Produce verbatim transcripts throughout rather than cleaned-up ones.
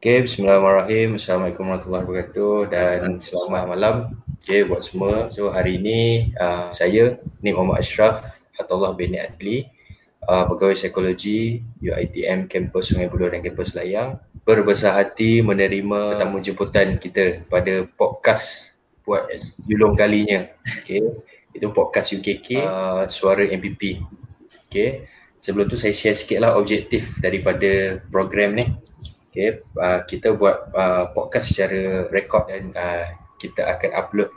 Okay, bismillahirrahmanirrahim. Assalamualaikum warahmatullahi wabarakatuh dan selamat malam. Okay, buat semua. So, hari ini uh, saya, ni Muhammad Ashraf Abdullah bin Adli, uh, pegawai psikologi U I T M kampus Sungai Buloh dan kampus Layang, berbesar hati menerima tetamu jemputan kita pada podcast buat julung kalinya. Okay, itu podcast U K K, uh, suara M P P. Okay, sebelum tu saya share sikit lah objektif daripada program ni. Okay, uh, kita buat uh, podcast secara rekod dan uh, kita akan upload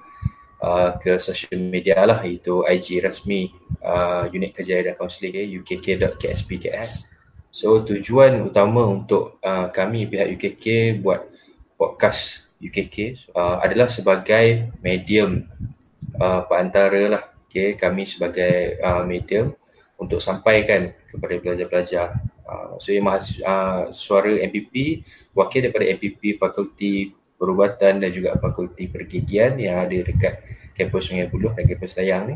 uh, ke social media lah, iaitu I G rasmi uh, Unit Kerja dan Kaunseling U K K dot K S P K S. So tujuan utama untuk uh, kami pihak U K K buat podcast U K K uh, adalah sebagai medium uh, perantara lah. Okay, kami sebagai uh, medium untuk sampaikan kepada pelajar-pelajar. Uh, so, uh, suara M P P, wakil daripada M P P Fakulti Perubatan dan juga Fakulti Pergigian yang ada dekat kampus Sungai Buloh dan kampus Layang ni,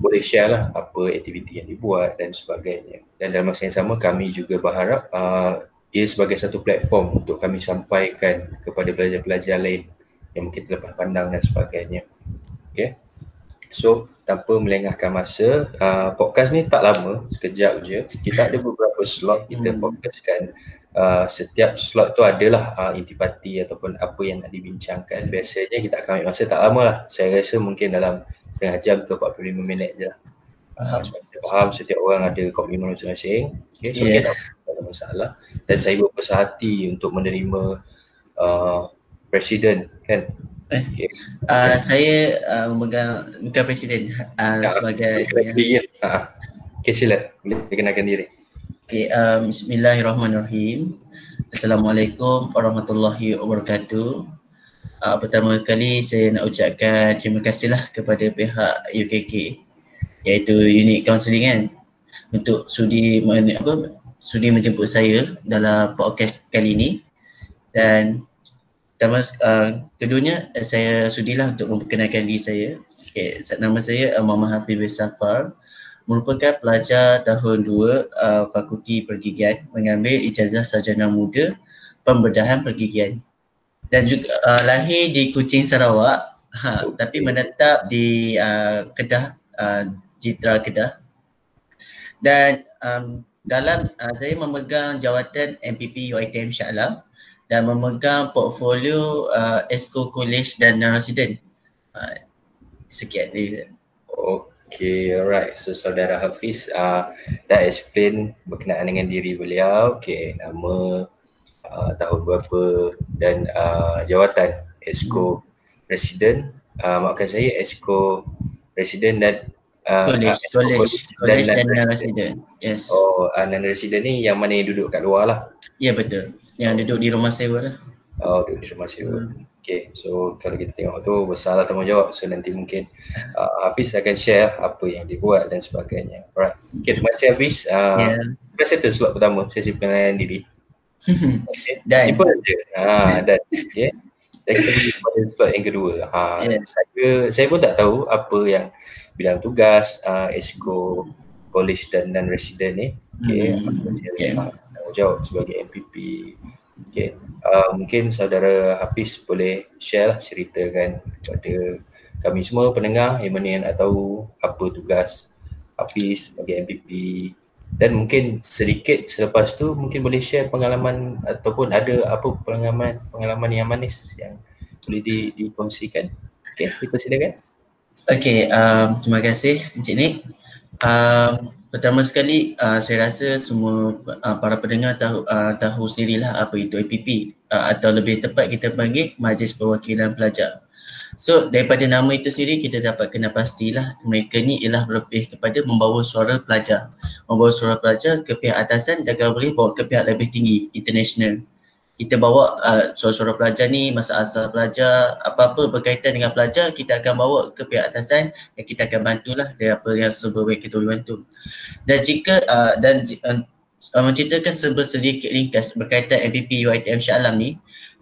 boleh share lah apa aktiviti yang dibuat dan sebagainya. Dan dalam masa yang sama, kami juga berharap uh, ia sebagai satu platform untuk kami sampaikan kepada pelajar-pelajar lain yang mungkin terlepas pandang dan sebagainya. Okay. So, tanpa melengahkan masa, uh, podcast ni tak lama, sekejap je. Kita ada beberapa slot, kita podcastkan. Uh, setiap slot tu adalah uh, intipati ataupun apa yang nak dibincangkan. Biasanya kita akan ambil masa tak lama lah. Saya rasa mungkin dalam setengah jam ke empat puluh lima minit je lah. Uh, so, kita faham setiap orang ada komitmen masing-masing. Okay, so yeah. kita tak ada masalah. Dan saya berbesar hati untuk menerima uh, presiden kan. Okay. Uh, saya uh, memegang bukan presiden uh, ya, sebagai ya. Ha. Okay, sila boleh kenalkan diri. Okay, um, bismillahirrahmanirrahim. Assalamualaikum warahmatullahi wabarakatuh. Uh, pertama kali saya nak ucapkan terima kasihlah kepada pihak U K K, iaitu unit kaunseling kan, untuk sudi men, apa sudi menjemput saya dalam podcast kali ini. Dan Mas, uh, keduanya saya sudilah untuk memperkenalkan diri saya. Okay, nama saya uh, Mama Hafizan Safar, merupakan pelajar tahun dua uh, Fakulti Pergigian, mengambil ijazah sarjana muda pembedahan pergigian dan juga uh, lahir di Kuching, Sarawak, ha, tapi menetap di uh, Kedah, uh, Jitra, Kedah. Dan um, dalam uh, saya memegang jawatan M P P U I T M Shah Alam dan memegang portfolio uh, Esko College dan non-resident. Uh, sekian dia. Okay, alright. So, Saudara Hafiz uh, dah explain berkenaan dengan diri beliau. Okay, nama, uh, tahun berapa dan uh, jawatan Esko Resident. Uh, maafkan saya, Esko Resident dan Uh, college, uh, college, college dan, dan non-resident. Yes. Oh, uh, non-resident ni yang mana yang duduk kat luar lah. Ya, yeah, betul. Yang duduk di rumah sewa lah. Oh, duduk di rumah sewa. Hmm. Okay, so kalau kita tengok tu besar lah tanggungjawab. So nanti mungkin uh, Hafiz akan share apa yang dibuat dan sebagainya. Alright. Okay, terima kasih Hafiz. Uh, yeah. Kita settle slot pertama, sesi pengenalan diri. Okay. Dan simple je. Ha, dan okay. Dan kita pergi kepada slot yang kedua. Ha, yeah. saya, saya pun tak tahu apa yang bidang tugas, uh, Esko, College dan non-resident ni. Okay, mm-hmm. okay. Tanggungjawab sebagai M P P. Okay. Uh, mungkin Saudara Hafiz boleh share lah, ceritakan kepada kami semua pendengar yang mana yang nak tahu apa tugas Hafiz sebagai M P P. Dan mungkin sedikit selepas tu mungkin boleh share pengalaman ataupun ada apa pengalaman pengalaman yang manis yang boleh di, dikongsikan. Okay, kita silakan. Okay, um, terima kasih Encik Nik. Um, pertama sekali uh, saya rasa semua uh, para pendengar tahu, uh, tahu sendirilah apa itu M P P uh, atau lebih tepat kita panggil Majlis Perwakilan Pelajar. So daripada nama itu sendiri kita dapat kenal pastilah mereka ni ialah lebih kepada membawa suara pelajar. Membawa suara pelajar ke pihak atasan dan kalau boleh bawa ke pihak lebih tinggi, international. Kita bawa uh, suara-suara pelajar ni, masalah pelajar, apa-apa berkaitan dengan pelajar kita akan bawa ke pihak atasan dan kita akan bantulah dari apa yang sebaik kita boleh bantu. Dan jika uh, dan uh, menceritakan sedikit ringkas berkaitan M P P U I T M Shah Alam ni,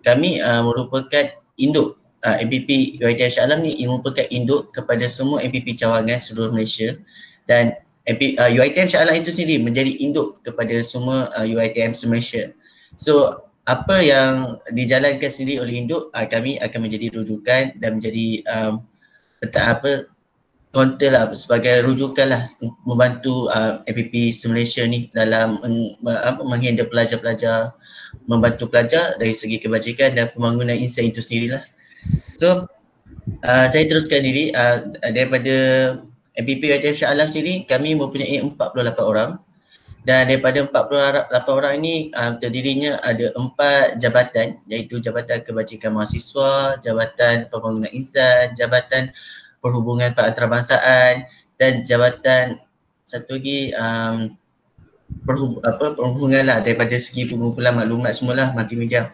kami uh, merupakan induk. Uh, M P P U I T M Shah Alam ni merupakan induk kepada semua M P P cawangan seluruh Malaysia dan M P, uh, U I T M Shah Alam itu sendiri menjadi induk kepada semua uh, U I T M se-Malaysia. So apa yang dijalankan sendiri oleh induk, uh, kami akan menjadi rujukan dan menjadi um, apa counter lah, sebagai rujukan lah, membantu uh, M P P Malaysia ni dalam uh, menghandle pelajar-pelajar, membantu pelajar dari segi kebajikan dan pembangunan insan itu sendirilah. So uh, saya teruskan diri uh, daripada M P P U I T M Shah Alam sendiri, kami mempunyai empat puluh lapan orang. Dan daripada empat puluh lapan orang ini uh, terdirinya ada empat jabatan, iaitu Jabatan Kebajikan Mahasiswa, Jabatan Pembangunan Insan, Jabatan Perhubungan Perantarabangsaaan dan Jabatan satu lagi um, perhub, apa, perhubungan lah, daripada segi pengumpulan maklumat semualah, multimedia.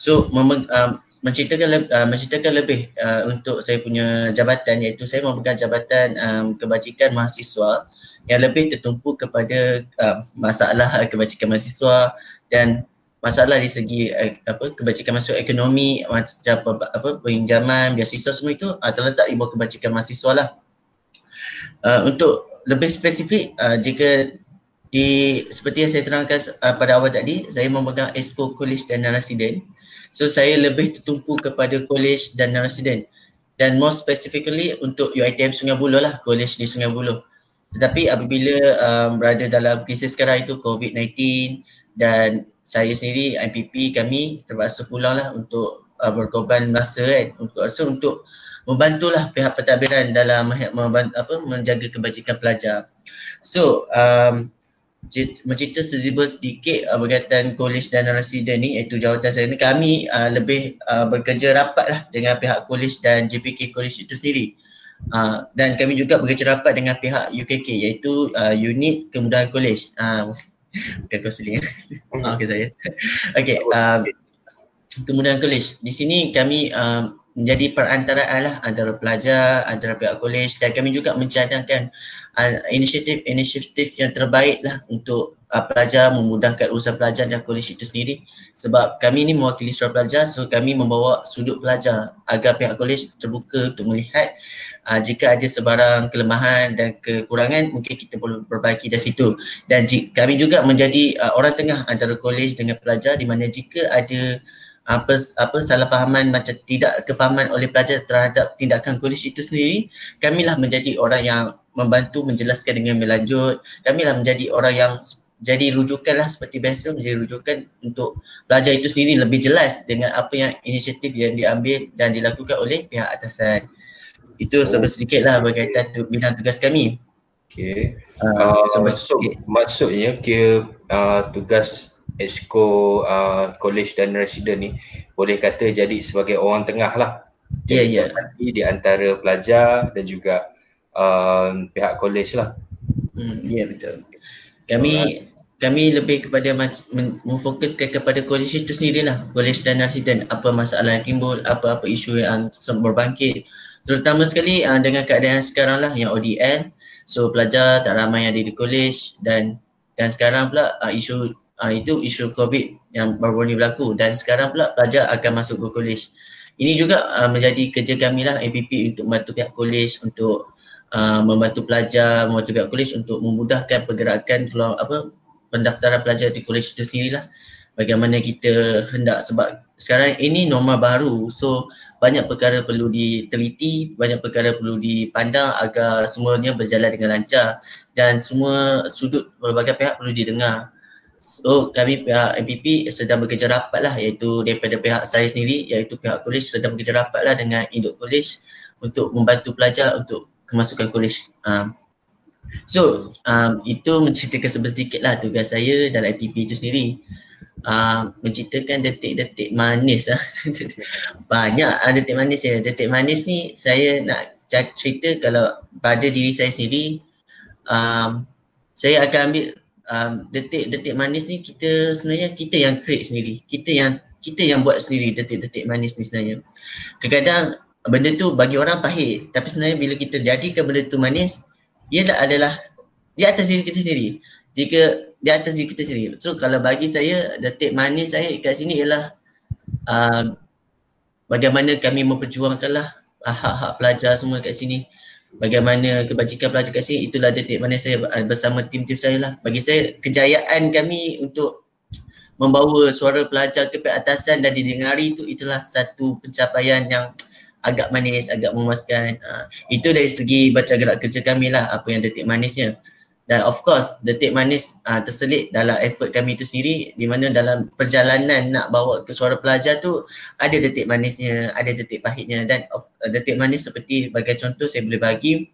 So mem- um, menceritakan, le- uh, menceritakan lebih uh, untuk saya punya jabatan, iaitu saya memegang Jabatan um, Kebajikan Mahasiswa yang lebih tertumpu kepada uh, masalah kebajikan mahasiswa dan masalah di segi uh, apa kebajikan mahasiswa ekonomi, macam apa, apa pinjaman, biasiswa, semua itu uh, terletak di bawah kebajikan mahasiswa lah. Uh, untuk lebih spesifik, uh, jika di seperti yang saya terangkan uh, pada awal tadi, saya memegang Exco College dan Non-Resident. So saya lebih tertumpu kepada college dan non-resident, dan more specifically untuk U I T M Sungai Buloh lah, college di Sungai Buloh. Tetapi apabila um, berada dalam krisis sekarang itu COVID nineteen, dan saya sendiri M P P kami terpaksa pulanglah untuk uh, berkorban masa kan, untuk rasa untuk membantulah pihak pentadbiran dalam membantu, apa, menjaga kebajikan pelajar. So um, mencerita sedikit uh, berkaitan kolej dan non-resident ni, iaitu jawatan saya ni, kami uh, lebih uh, bekerja rapatlah dengan pihak kolej dan J P K kolej itu sendiri. Uh, dan kami juga bekerja rapat dengan pihak U K K, iaitu uh, unit kemudahan kolej. Uh, bukan konseling. Maaf ke saya. Okey, uh, kemudahan kolej. Di sini kami uh, menjadi perantaraan lah antara pelajar, antara pihak kolej, dan kami juga mencadangkan uh, inisiatif-inisiatif yang terbaik lah untuk uh, pelajar, memudahkan urusan pelajar dan kolej itu sendiri. Sebab kami ni mewakili suara pelajar, so kami membawa sudut pelajar agar pihak kolej terbuka untuk melihat Uh, jika ada sebarang kelemahan dan kekurangan, mungkin kita perlu perbaiki dari situ. Dan j- kami juga menjadi uh, orang tengah antara kolej dengan pelajar, di mana jika ada uh, pers- apa salah fahaman, macam tidak kefahaman oleh pelajar terhadap tindakan kolej itu sendiri, kamilah menjadi orang yang membantu menjelaskan dengan berlanjut. Kamilah menjadi orang yang jadi rujukan lah, seperti biasa menjadi rujukan untuk pelajar itu sendiri lebih jelas dengan apa yang inisiatif yang diambil dan dilakukan oleh pihak atasan. Itu sebab sedikitlah berkaitan tu bidang tugas kami. Okey. Uh, uh, so maksudnya kira uh, tugas Exco uh, College dan Resident ni boleh kata jadi sebagai orang tengah lah. Ya, yeah, ya. Yeah. Di antara pelajar dan juga uh, pihak college lah. Hmm, ya, yeah, betul. Kami Alright. kami lebih kepada memfokuskan kepada college itu sendirilah. College dan Resident, apa masalah yang timbul, apa-apa isu yang berbangkit. Terutama sekali uh, dengan keadaan sekarang lah yang O D L, so pelajar tak ramai yang ada di kolej, dan dan sekarang pula uh, isu uh, itu isu COVID yang baru ni berlaku, dan sekarang pula pelajar akan masuk ke kolej. Ini juga uh, menjadi kerja kami lah M P P untuk membantu pihak kolej, untuk uh, membantu pelajar, membantu pihak kolej untuk memudahkan pergerakan keluar, apa pendaftaran pelajar di kolej itu sendirilah. Bagaimana kita hendak, sebab sekarang ini norma baru, so banyak perkara perlu diteliti, banyak perkara perlu dipandang agar semuanya berjalan dengan lancar, dan semua sudut pelbagai pihak perlu didengar. So kami pihak M P P sedang bekerja rapat lah, iaitu daripada pihak saya sendiri, iaitu pihak kolej sedang bekerja rapat lah dengan induk kolej untuk membantu pelajar untuk kemasukan kolej. Uh, so um, itu menceritakan sedikit lah tugas saya dalam M P P itu sendiri. Uh, menceritakan detik-detik manis lah. Banyak uh, detik manis ya. Detik manis ni saya nak cerita kalau pada diri saya sendiri, um, saya akan ambil um, detik-detik manis ni, kita sebenarnya kita yang create sendiri. Kita yang kita yang buat sendiri detik-detik manis ni sebenarnya. Kadang-kadang benda tu bagi orang pahit, tapi sebenarnya bila kita jadikan benda tu manis, ia adalah di atas diri kita sendiri. Jika di atas diri kita sendiri. So kalau bagi saya, detik manis saya kat sini ialah uh, bagaimana kami memperjuangkanlah uh, hak-hak pelajar semua kat sini. Bagaimana kebajikan pelajar kat sini, itulah detik manis saya bersama tim-tim saya lah. Bagi saya, kejayaan kami untuk membawa suara pelajar ke peratasan dan didengari itu, itulah satu pencapaian yang agak manis, agak memuaskan. Uh, itu dari segi baca gerak kerja kami lah, apa yang detik manisnya. Dan of course, detik manis uh, terselit dalam effort kami itu sendiri, di mana dalam perjalanan nak bawa ke suara pelajar tu ada detik manisnya, ada detik pahitnya. Dan of, uh, detik manis seperti sebagai contoh saya boleh bagi,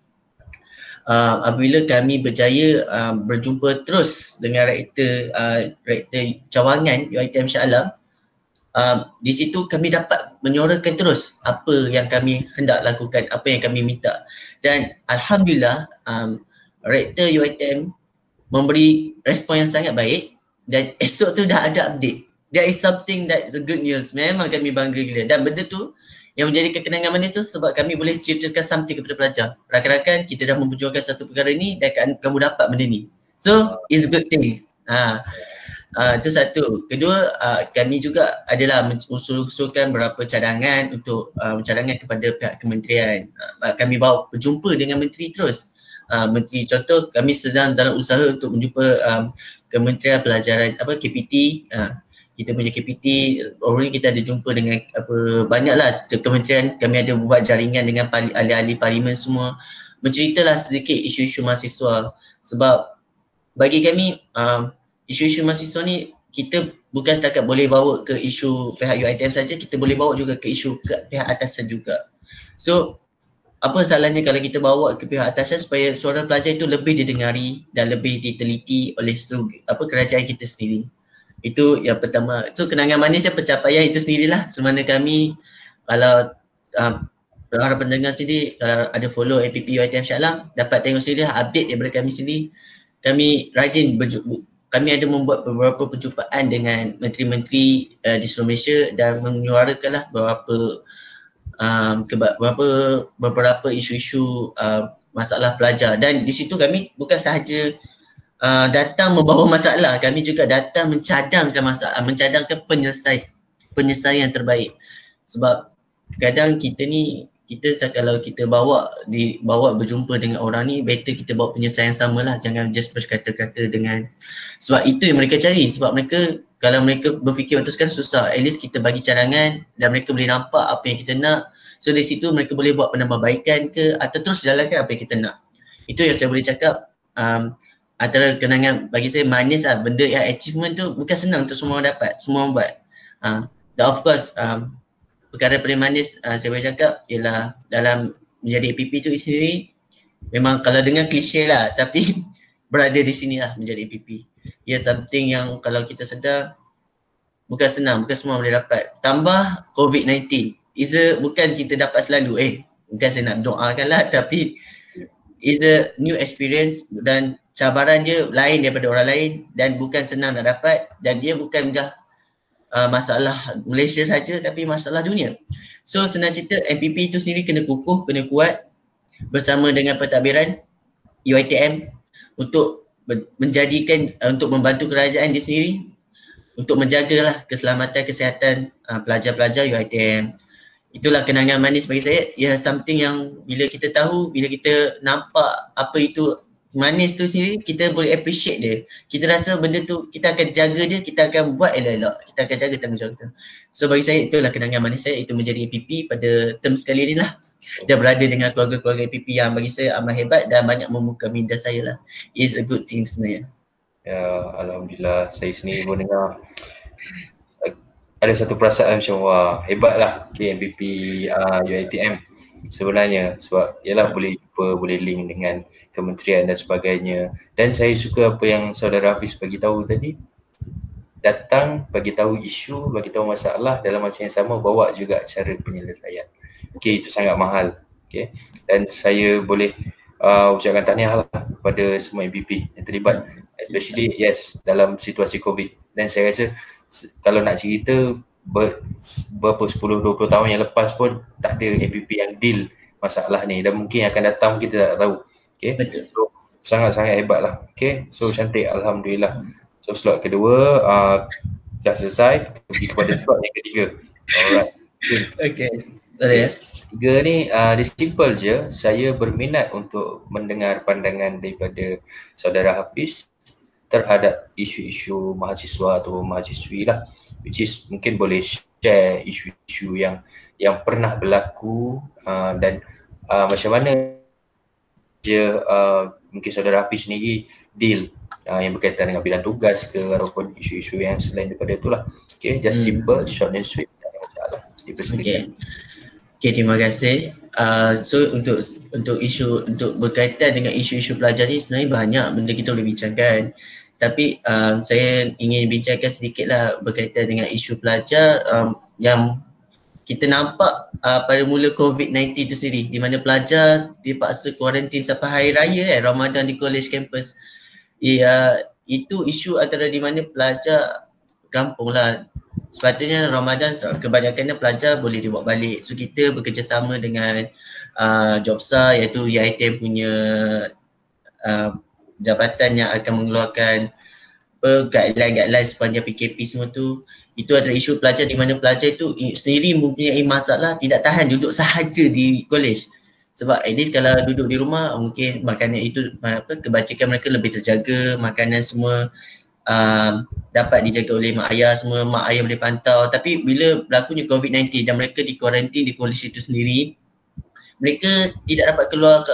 uh, apabila kami berjaya uh, berjumpa terus dengan rektor, uh, rektor cawangan U I T M Shah Alam, Uh, di situ kami dapat menyuarakan terus apa yang kami hendak lakukan, apa yang kami minta. Dan Alhamdulillah, um, Rektor U I T M memberi respon yang sangat baik dan esok tu dah ada update. That is something that's a good news. Memang kami bangga gila. Dan benda tu yang menjadi kekenangan manis tu sebab kami boleh ceritakan something kepada pelajar. Rakan-rakan, kita dah memperjuangkan satu perkara ni dan kamu dapat benda ni. So, it's good things. Ha. Uh, itu satu. Kedua, uh, kami juga adalah mengusul-usulkan berapa cadangan untuk uh, cadangan kepada pihak kementerian. Uh, kami bawa berjumpa dengan menteri terus. Uh, menteri, contoh kami sedang dalam usaha untuk menjumpa um, Kementerian Pelajaran, apa, K P T. Uh, kita punya K P T, orang kita ada jumpa dengan apa, banyaklah kementerian. Kami ada buat jaringan dengan pali, ahli-ahli parlimen semua. Menceritalah sedikit isu-isu mahasiswa sebab bagi kami, uh, isu-isu mahasiswa ni kita bukan setakat boleh bawa ke isu pihak U I T M saja, kita boleh bawa juga ke isu ke pihak atasan juga. So apa salahnya kalau kita bawa ke pihak atasan supaya suara pelajar itu lebih didengari dan lebih diteliti oleh seluruh apa kerajaan kita sendiri. Itu yang pertama. So kenangan manisnya pencapaian itu sendirilah. Semana kami kalau uh, para pendengar sendiri kalau ada follow M P P U I T M Shah Alam dapat tengok sendiri update daripada kami sendiri. Kami rajin berjumpa. Kami ada membuat beberapa perjumpaan dengan menteri-menteri uh, di seluruh Malaysia dan menyuarakanlah beberapa um, beberapa beberapa isu-isu uh, masalah pelajar. Dan di situ kami bukan sahaja uh, datang membawa masalah, kami juga datang mencadangkan masalah, mencadangkan penyelesaian penyelesaian yang terbaik. Sebab kadang kita ni, kita kalau kita bawa di bawa berjumpa dengan orang ni, better kita bawa penyelesaian sama lah. Jangan just berkata-kata dengan, sebab itu yang mereka cari. Sebab mereka, kalau mereka berfikir untuk sekarang susah, at least kita bagi cadangan dan mereka boleh nampak apa yang kita nak. So dari situ mereka boleh buat penambahbaikan ke atau terus jalankan apa yang kita nak. Itu yang saya boleh cakap, um, antara kenangan bagi saya manis lah. Benda yang achievement tu bukan senang untuk semua orang dapat, semua orang buat. uh, Dan of course, um, perkara paling manis uh, saya boleh cakap ialah dalam menjadi M P P tu sendiri, memang kalau dengar klise lah, tapi berada di sini lah menjadi M P P. Ia yeah, something yang kalau kita sedar bukan senang, bukan semua boleh dapat. Tambah COVID nineteen, is a, bukan kita dapat selalu, eh bukan saya nak doakan lah, tapi is a new experience dan cabaran dia lain daripada orang lain dan bukan senang nak dapat dan dia bukan dah Uh, masalah Malaysia saja tapi masalah dunia. So senang cerita, M P P itu sendiri kena kukuh, kena kuat bersama dengan pentadbiran U I T M untuk menjadikan, uh, untuk membantu kerajaan dia sendiri untuk menjagalah keselamatan, kesihatan uh, pelajar-pelajar U I T M. Itulah kenangan manis bagi saya. Ya, something yang bila kita tahu, bila kita nampak apa itu manis tu sendiri, kita boleh appreciate dia. Kita rasa benda tu, kita akan jaga dia, kita akan buat elok-elok, kita akan jaga tanggungjawab kita. So bagi saya itulah kenangan manis saya, itu menjadi M P P pada term sekali ni lah. Dia berada dengan keluarga-keluarga M P P yang bagi saya amat hebat dan banyak membuka minda saya lah. It's a good thing sebenarnya. Ya, Alhamdulillah, saya sendiri pun dengar ada satu perasaan macam wah, hebat lah M P P uh, U I T M sebenarnya, sebab ialah boleh jumpa, boleh link dengan kementerian dan sebagainya. Dan saya suka apa yang saudara Hafiz bagi tahu tadi, datang bagi tahu isu, bagi tahu masalah, dalam masa yang sama bawa juga cara penyelesaian. Okey, itu sangat mahal. Okey, dan saya boleh uh, ucapkan tahniah lah kepada semua M P P yang terlibat, especially yes dalam situasi COVID. Dan saya rasa kalau nak cerita Ber, berapa sepuluh dua puluh tahun yang lepas pun tak ada M P P yang deal masalah ni, dan mungkin akan datang kita tak tahu. Okay, betul. So, sangat-sangat hebat lah. Okay, so cantik, Alhamdulillah. So slot kedua uh, dah selesai, pergi kepada slot yang ketiga. Alright. Okay, okay. Tiga ni uh, dia simple je. Saya berminat untuk mendengar pandangan daripada saudara Hafiz terhadap isu-isu mahasiswa atau mahasiswi lah, which is mungkin boleh share isu-isu yang yang pernah berlaku uh, dan uh, macam mana je uh, mungkin saudara Hafiz sendiri deal uh, yang berkaitan dengan bidang tugas ke ataupun isu-isu yang selain daripada itulah. Okay, just hmm. simple, short and sweet. Okay. Okay, terima kasih. Uh, so untuk untuk isu untuk berkaitan dengan isu-isu pelajar ni sebenarnya banyak benda kita boleh bincangkan. Tapi um, saya ingin bincangkan sedikitlah berkaitan dengan isu pelajar um, yang kita nampak uh, pada mula COVID sembilan belas tu sendiri, di mana pelajar dipaksa kuarantin sampai hari raya eh, Ramadan di college campus. Yeah, itu isu antara di mana pelajar kampung lah. Sepatutnya Ramadan kebanyakannya pelajar boleh dibawa balik. So kita bekerjasama dengan uh, JOBSA, iaitu U I T M punya uh, jabatan yang akan mengeluarkan guideline-guideline sepanjang P K P semua tu. Itu adalah isu pelajar di mana pelajar itu sendiri mempunyai masalah tidak tahan duduk sahaja di kolej. Sebab at least kalau duduk di rumah mungkin makanan itu apa, kebajikan mereka lebih terjaga, makanan semua Uh, dapat dijaga oleh mak ayah semua, mak ayah boleh pantau. Tapi bila berlakunya COVID sembilan belas dan mereka di kuarantin di kolej itu sendiri, mereka tidak dapat keluar ke,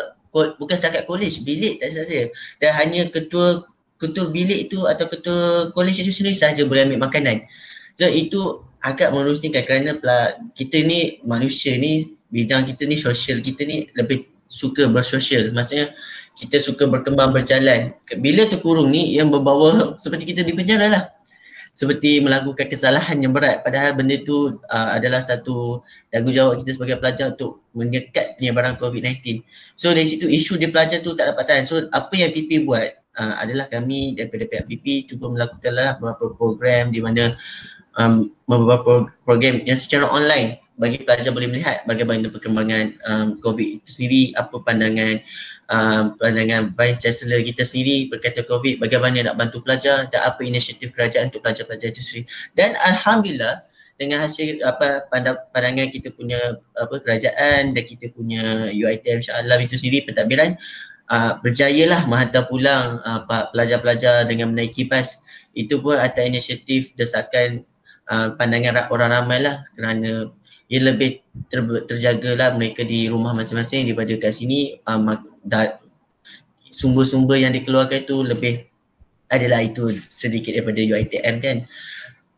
bukan setakat kolej, bilik tak saya. Dan hanya ketua ketua bilik itu atau ketua kolej itu sendiri sahaja boleh ambil makanan. So itu agak merusingkan kerana kita ni manusia ni, bidang kita ni sosial, kita ni lebih suka bersosial. Maksudnya kita suka berkembang, berjalan. Bila terkurung ni yang berbawa seperti kita di penjara lah. Seperti melakukan kesalahan yang berat, padahal benda tu uh, adalah satu tanggungjawab kita sebagai pelajar untuk menyekat penyebaran COVID sembilan belas. So dari situ isu dia pelajar tu tak dapat tahan. So apa yang P P buat uh, adalah kami daripada pihak P P cuba melakukanlah beberapa program di mana um, beberapa program yang secara online bagi pelajar boleh melihat bagaimana perkembangan um, COVID itu sendiri, apa pandangan Uh, pandangan Vice Chancellor kita sendiri berkaitan COVID, bagaimana nak bantu pelajar dan apa inisiatif kerajaan untuk pelajar-pelajar itu sendiri. Dan Alhamdulillah dengan hasil apa pandangan kita punya apa kerajaan dan kita punya U I T M Shah Alam itu sendiri pentadbiran, uh, berjayalah menghantar pulang uh, pelajar-pelajar dengan menaiki kipas. Itu pun atas inisiatif desakan uh, pandangan orang ramai lah, kerana ia lebih ter, terjagalah mereka di rumah masing-masing daripada kat sini. Um, dah, sumber-sumber yang dikeluarkan itu lebih adalah itu sedikit daripada U I T M kan.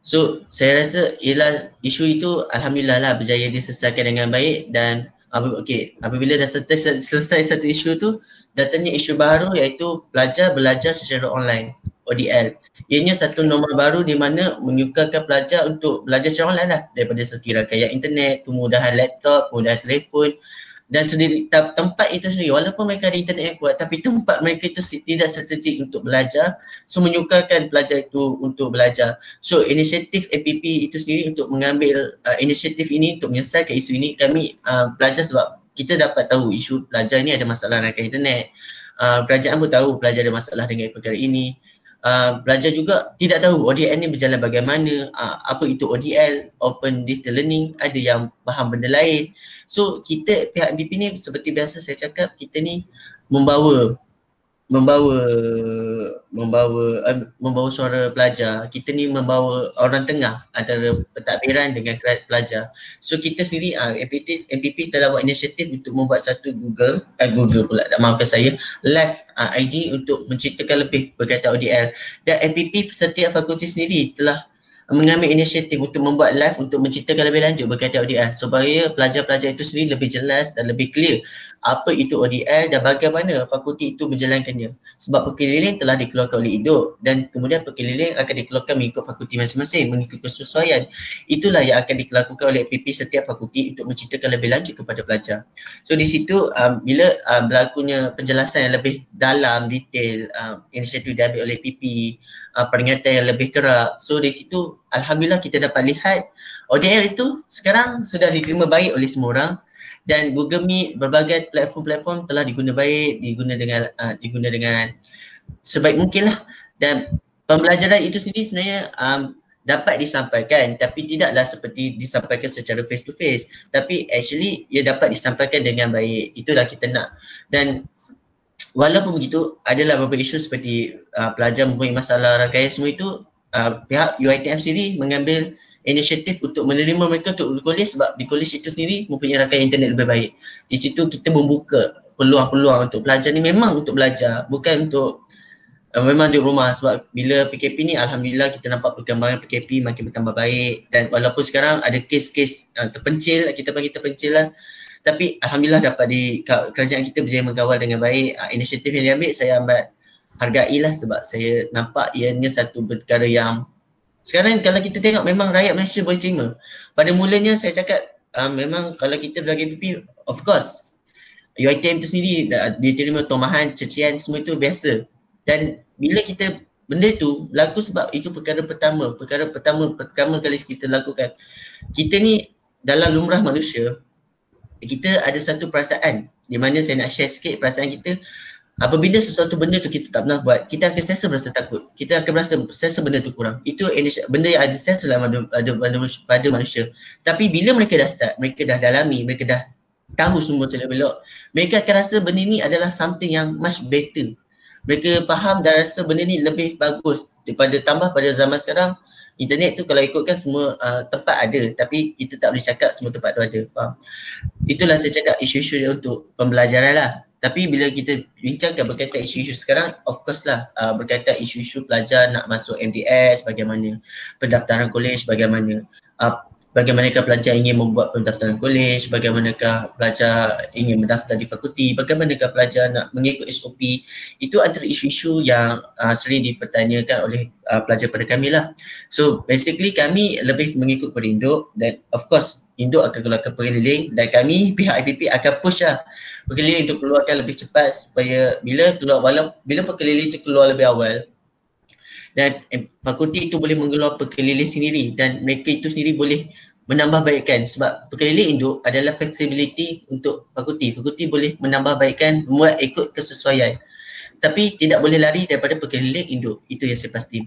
So saya rasa ialah isu itu Alhamdulillah lah berjaya diselesaikan dengan baik. Dan okay, apabila dah selesai, selesai satu isu tu, datangnya isu baru iaitu pelajar belajar secara online, O D L. Ianya satu nombor baru di mana menyukarkan pelajar untuk belajar secara online lah, daripada sekira kaya internet, kemudahan laptop, kemudahan telefon dan sendiri, tempat itu sendiri. Walaupun mereka ada internet yang kuat, tapi tempat mereka itu tidak strategik untuk belajar. So menyukarkan pelajar itu untuk belajar. So inisiatif M P P itu sendiri untuk mengambil uh, inisiatif ini untuk menyelesaikan isu ini. Kami uh, pelajar sebab kita dapat tahu isu pelajar ini ada masalah dengan internet. uh, Kerajaan pun tahu pelajar ada masalah dengan perkara ini. Uh, pelajar juga tidak tahu O D L ni berjalan bagaimana, uh, apa itu O D L, Open Distance Learning, ada yang faham benda lain. So kita pihak M P P ni seperti biasa saya cakap, kita ni membawa membawa membawa uh, membawa suara pelajar. Kita ni membawa orang tengah antara pentadbiran dengan pelajar. So kita sendiri uh, M P P M P P telah buat inisiatif untuk membuat satu Google uh, Google pula tak maafkan saya live uh, I G untuk menceritakan lebih berkaitan O D L. Dan M P P setiap fakulti sendiri telah mengambil inisiatif untuk membuat live untuk menceritakan lebih lanjut berkaitan O D L supaya pelajar-pelajar itu sendiri lebih jelas dan lebih clear apa itu O D L dan bagaimana fakulti itu menjalankannya. Sebab perkeliling telah dikeluarkan oleh I D O C dan kemudian perkeliling akan dikeluarkan mengikut fakulti masing-masing mengikut kesesuaian. Itulah yang akan dilakukan oleh P P setiap fakulti untuk menceritakan lebih lanjut kepada pelajar. So di situ um, bila uh, berlakunya penjelasan yang lebih dalam, detail, uh, inisiatif diambil oleh P P, uh, peringatan yang lebih kerap. So di situ Alhamdulillah kita dapat lihat O D L itu sekarang sudah diterima baik oleh semua orang. Dan Google Meet, berbagai platform-platform telah diguna baik, diguna dengan uh, diguna dengan sebaik mungkin lah. Dan pembelajaran itu sendiri sebenarnya um, dapat disampaikan, tapi tidaklah seperti disampaikan secara face to face. Tapi actually ia dapat disampaikan dengan baik, itulah kita nak. Dan Walaupun begitu, adalah beberapa isu seperti uh, pelajar mempunyai masalah rangkaian, semua itu uh, pihak U I T M sendiri mengambil inisiatif untuk menerima mereka untuk berkolej sebab di kolej itu sendiri mempunyai rangkaian internet lebih baik. Di situ kita membuka peluang-peluang untuk pelajar ni memang untuk belajar, bukan untuk uh, memang di rumah. Sebab bila P K P ni, Alhamdulillah kita nampak perkembangan P K P makin bertambah baik, dan walaupun sekarang ada kes-kes uh, terpencil, kita panggil terpencil lah, tapi Alhamdulillah dapat di kerajaan kita berjaya mengawal dengan baik. Uh, inisiatif yang diambil saya amat hargailah sebab saya nampak ianya satu perkara yang sekarang kalau kita tengok memang rakyat Malaysia boleh terima. Pada mulanya saya cakap uh, memang kalau kita sebagai M P P, of course U I T M itu sendiri uh, dia terima tomahan, cacian, semua itu biasa. Dan bila kita benda tu laku sebab itu perkara pertama, perkara pertama pertama kali kita lakukan. Kita ni dalam lumrah manusia kita ada satu perasaan di mana saya nak share sikit perasaan kita. Apabila sesuatu benda tu kita tak pernah buat, kita akan sentiasa berasa takut, kita akan berasa sentiasa benda tu kurang. Itu benda yang ada sentiasa dalam ada pada manusia. Tapi bila mereka dah start, mereka dah dalami, mereka dah tahu semua selok belok, mereka akan rasa benda ni adalah something yang much better. Mereka faham dan rasa benda ni lebih bagus daripada tambah pada zaman sekarang. Internet tu kalau ikutkan semua uh, tempat ada, tapi kita tak boleh cakap semua tempat tu ada, faham? Itulah saya cakap isu-isu untuk pembelajaran lah. Tapi bila kita bincangkan berkaitan isu-isu sekarang, of course lah uh, berkaitan isu-isu pelajar nak masuk M D S bagaimana, pendaftaran kolej bagaimana, uh, bagaimanakah pelajar ingin membuat pendaftaran kolej, bagaimanakah pelajar ingin mendaftar di fakulti, bagaimanakah pelajar nak mengikut S O P. Itu antara isu-isu yang uh, sering dipertanyakan oleh uh, pelajar pada kami lah. So basically kami lebih mengikut pada induk, dan of course induk akan keluarkan perkeliling, dan kami pihak I P P akan push lah perkeliling untuk keluarkan lebih cepat supaya bila keluar, walau bila perkeliling itu keluar lebih awal, dan eh, fakulti itu boleh mengeluar perkeliling sendiri dan mereka itu sendiri boleh menambahbaikkan. Sebab perkeliling induk adalah flexibility untuk fakulti. Fakulti boleh menambahbaikkan, buat ikut kesesuaian, tapi tidak boleh lari daripada perkeliling induk. Itu yang saya pasti.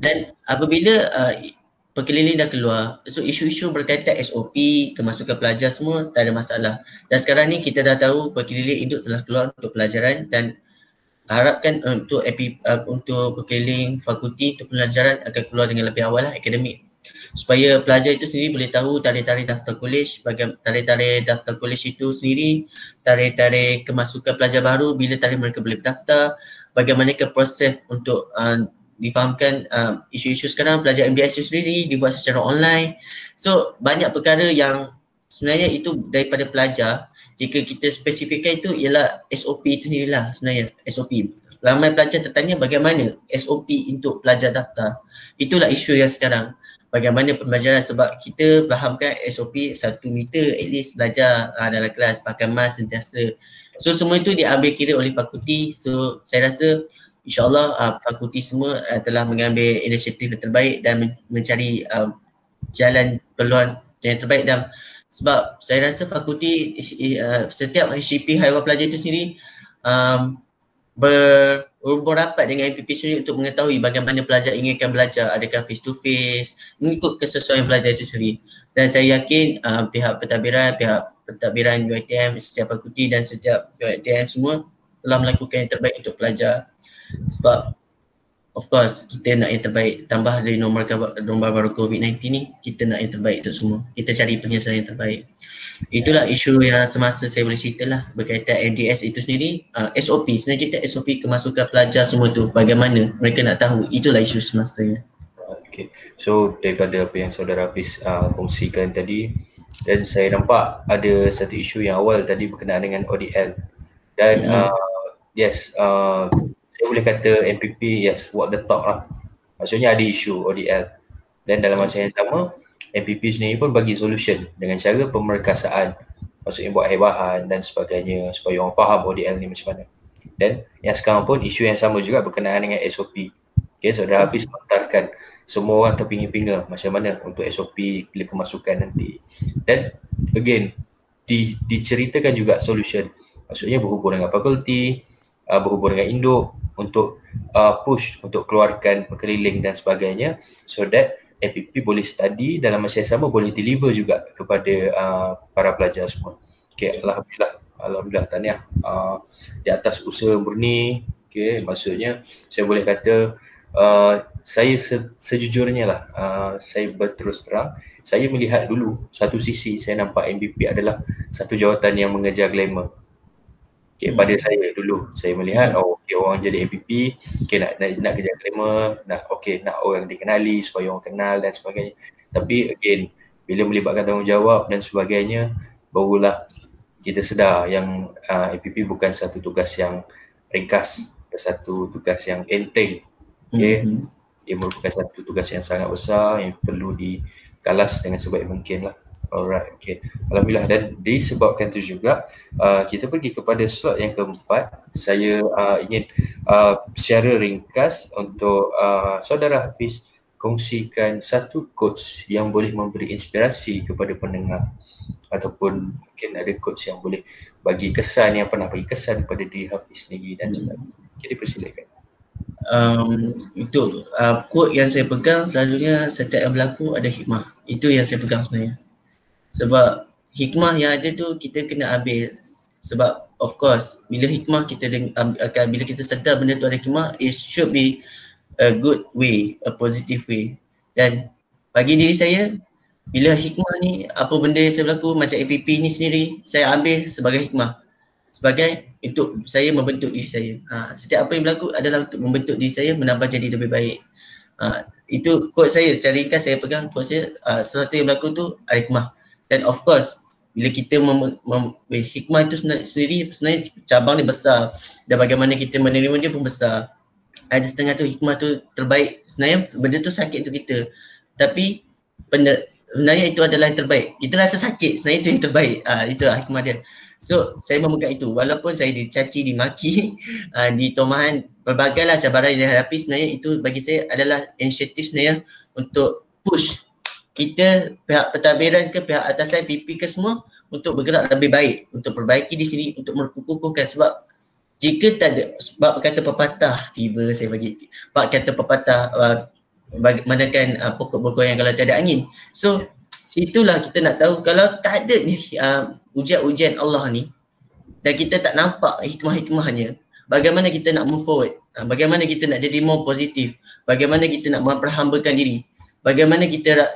Dan apabila uh, perkeliling dah keluar, so isu-isu berkaitan S O P, kemasukan pelajar semua tak ada masalah. Dan sekarang ni kita dah tahu perkeliling induk telah keluar untuk pelajaran, dan harapkan untuk uh, untuk perkeliling fakulti untuk pelajaran akan keluar dengan lebih awal lah, akademik, supaya pelajar itu sendiri boleh tahu tarikh-tarikh daftar kolej, bagaimana tarikh-tarikh daftar kolej itu sendiri, tarikh-tarikh kemasukan pelajar baru, bila tarikh mereka boleh daftar, bagaimana ke proses untuk uh, difahamkan uh, isu-isu sekarang pelajar M D S itu sendiri dibuat secara online. So banyak perkara yang sebenarnya itu daripada pelajar. Jika kita spesifikkan itu ialah S O P itu sendirilah sebenarnya, S O P. Ramai pelajar tertanya bagaimana S O P untuk pelajar daftar. Itulah isu yang sekarang. Bagaimana pembelajaran, sebab kita fahamkan S O P satu meter at least belajar ha, dalam kelas, pakai mask sentiasa. So semua itu diambil kira oleh fakulti. So saya rasa insyaAllah uh, fakulti semua uh, telah mengambil inisiatif yang terbaik dan men- mencari uh, jalan peluang yang terbaik. Dan sebab saya rasa fakulti uh, setiap H P haiwan pelajar itu sendiri um, berhubung rapat dengan M P P sendiri untuk mengetahui bagaimana pelajar inginkan belajar, adakah face to face, mengikut kesesuaian pelajar itu sendiri. Dan saya yakin uh, pihak pentadbiran, pihak pentadbiran U I T M, setiap fakulti dan setiap U I T M semua telah melakukan yang terbaik untuk pelajar. Sebab of course kita nak yang terbaik, tambah dari nombor, nombor baru COVID sembilan belas ni, kita nak yang terbaik untuk semua. Kita cari penyelesaian yang terbaik. Itulah isu yang semasa saya boleh cerita lah berkaitan M D S itu sendiri, uh, S O P, sebenarnya cerita S O P kemasukan pelajar semua tu, bagaimana mereka nak tahu, itulah isu semasanya. Okay, so daripada apa yang saudara Hafiz uh, kongsikan tadi, dan saya nampak ada satu isu yang awal tadi berkenaan dengan O D L dan mm-hmm. uh, yes, uh, saya boleh kata M P P yes walk the talk lah. Maksudnya ada isu O D L dan dalam masa yang sama M P P sendiri pun bagi solution dengan cara pemerkasaan, maksudnya buat haibahan dan sebagainya supaya orang faham O D L ni macam mana. Dan yang sekarang pun isu yang sama juga berkenaan dengan S O P. Okay, saudara Hafiz lontarkan semua orang terpinga-pinga macam mana untuk S O P bila kemasukan nanti. Dan again di, diceritakan juga solution, maksudnya berhubung dengan fakulti, uh, berhubung dengan induk untuk uh, push untuk keluarkan perkeliling dan sebagainya, so that M P P boleh study dalam masa yang sama boleh deliver juga kepada uh, para pelajar semua. Okay, Alhamdulillah Alhamdulillah, tahniah uh, di atas usaha murni. Okay, maksudnya saya boleh kata uh, saya se- sejujurnya lah, uh, saya berterus terang, saya melihat dulu satu sisi saya nampak M P P adalah satu jawatan yang mengejar glamour. Okay, pada saya dulu saya melihat oh okay, orang jadi M P P, okay, nak, nak nak kejar glamour, nak okay, nak orang dikenali supaya orang kenal dan sebagainya. Tapi again, bila melibatkan tanggungjawab dan sebagainya, barulah kita sedar yang uh, M P P bukan satu tugas yang ringkas, satu tugas yang enteng. Okay, mm-hmm. Dia merupakan satu tugas yang sangat besar yang perlu dikalas dengan sebaik mungkin lah. Alright, okay. Alhamdulillah, dan disebabkan itu juga uh, kita pergi kepada slot yang keempat. Saya uh, ingin uh, secara ringkas untuk uh, saudara Hafiz kongsikan satu quotes yang boleh memberi inspirasi kepada pendengar, ataupun mungkin ada quotes yang boleh bagi kesan, yang pernah bagi kesan pada diri Hafiz sendiri dan sebagainya. Jadi persilakan. Um, untuk uh, quote yang saya pegang, selalunya setiap yang berlaku ada hikmah. Itu yang saya pegang sebenarnya. Sebab hikmah yang ada tu kita kena ambil. Sebab of course bila hikmah kita deng- akan, bila kita sedar benda tu ada hikmah, it should be a good way, a positive way. Dan bagi diri saya, bila hikmah ni, apa benda yang saya berlaku macam A P P ni sendiri, saya ambil sebagai hikmah, sebagai untuk saya membentuk diri saya. Ha, setiap apa yang berlaku adalah untuk membentuk diri saya, menambah jadi lebih baik. Ha, itu quote saya, secara ringkas saya pegang quote saya, uh, sesuatu yang berlaku tu ada hikmah. Dan of course, bila kita mem- mem- hikmah itu sendiri, sebenarnya cabang dia besar dan bagaimana kita menerima dia pun besar. Ada setengah tu hikmah tu terbaik, sebenarnya benda tu sakit untuk kita, tapi benda, sebenarnya itu adalah yang terbaik. Kita rasa sakit, sebenarnya itu yang terbaik. Ha, itulah hikmah dia. So saya memegang itu, walaupun saya dicaci, dimaki, uh, ditomahan, berbagailah cabaran yang dihadapi, sebenarnya itu bagi saya adalah inisiatif sebenarnya untuk push kita, pihak pentadbiran ke, pihak atasan, P P ke semua, untuk bergerak lebih baik, untuk perbaiki di sini, untuk memperkukuhkan. Sebab jika tak ada, sebab kata pepatah, tiba saya bagi sebab kata pepatah, uh, manakan uh, pokok bergoyang kalau tak ada angin. So situlah kita nak tahu kalau tak ada ni uh, ujian-ujian Allah ni dan kita tak nampak hikmah-hikmahnya, bagaimana kita nak move forward, uh, bagaimana kita nak jadi more positif, bagaimana kita nak memperhambakan diri, bagaimana kita nak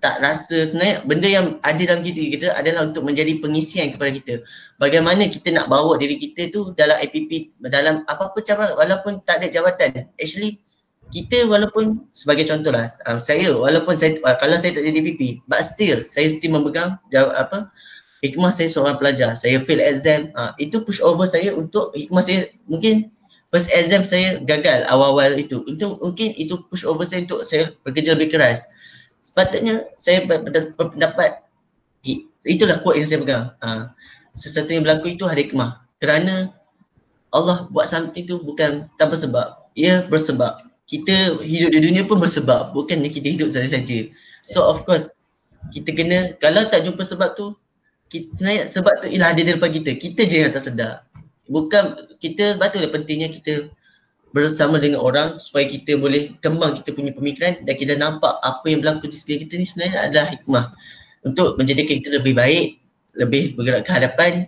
tak rasa sebenarnya benda yang ada dalam diri kita adalah untuk menjadi pengisian kepada kita. Bagaimana kita nak bawa diri kita tu dalam A P P, dalam apa-apa cabaran, walaupun tak ada jabatan. Actually, kita walaupun sebagai contohlah, um, saya walaupun saya, kalau saya tak jadi A P P, but still, saya still memegang jawab, apa, hikmah saya seorang pelajar. Saya fail exam, uh, itu push over saya untuk hikmah saya. Mungkin first exam saya gagal awal-awal itu. Untuk, mungkin itu push over saya untuk saya bekerja lebih keras. Sepatutnya saya berpendapat itulah quote yang saya pegang. Ha, sesuatu yang berlaku itu ada hikmah, kerana Allah buat something tu bukan tanpa sebab. Ia bersebab. Kita hidup di dunia pun bersebab, bukan kita hidup saja-saja. So of course kita kena, kalau tak jumpa sebab tu, kita, sebab tu ialah ada depan kita. Kita je yang tak sedar. Bukan kita, betullah pentingnya kita bersama dengan orang supaya kita boleh kembang kita punya pemikiran dan kita nampak apa yang berlaku di sekitar kita ni sebenarnya adalah hikmah untuk menjadikan kita lebih baik, lebih bergerak ke hadapan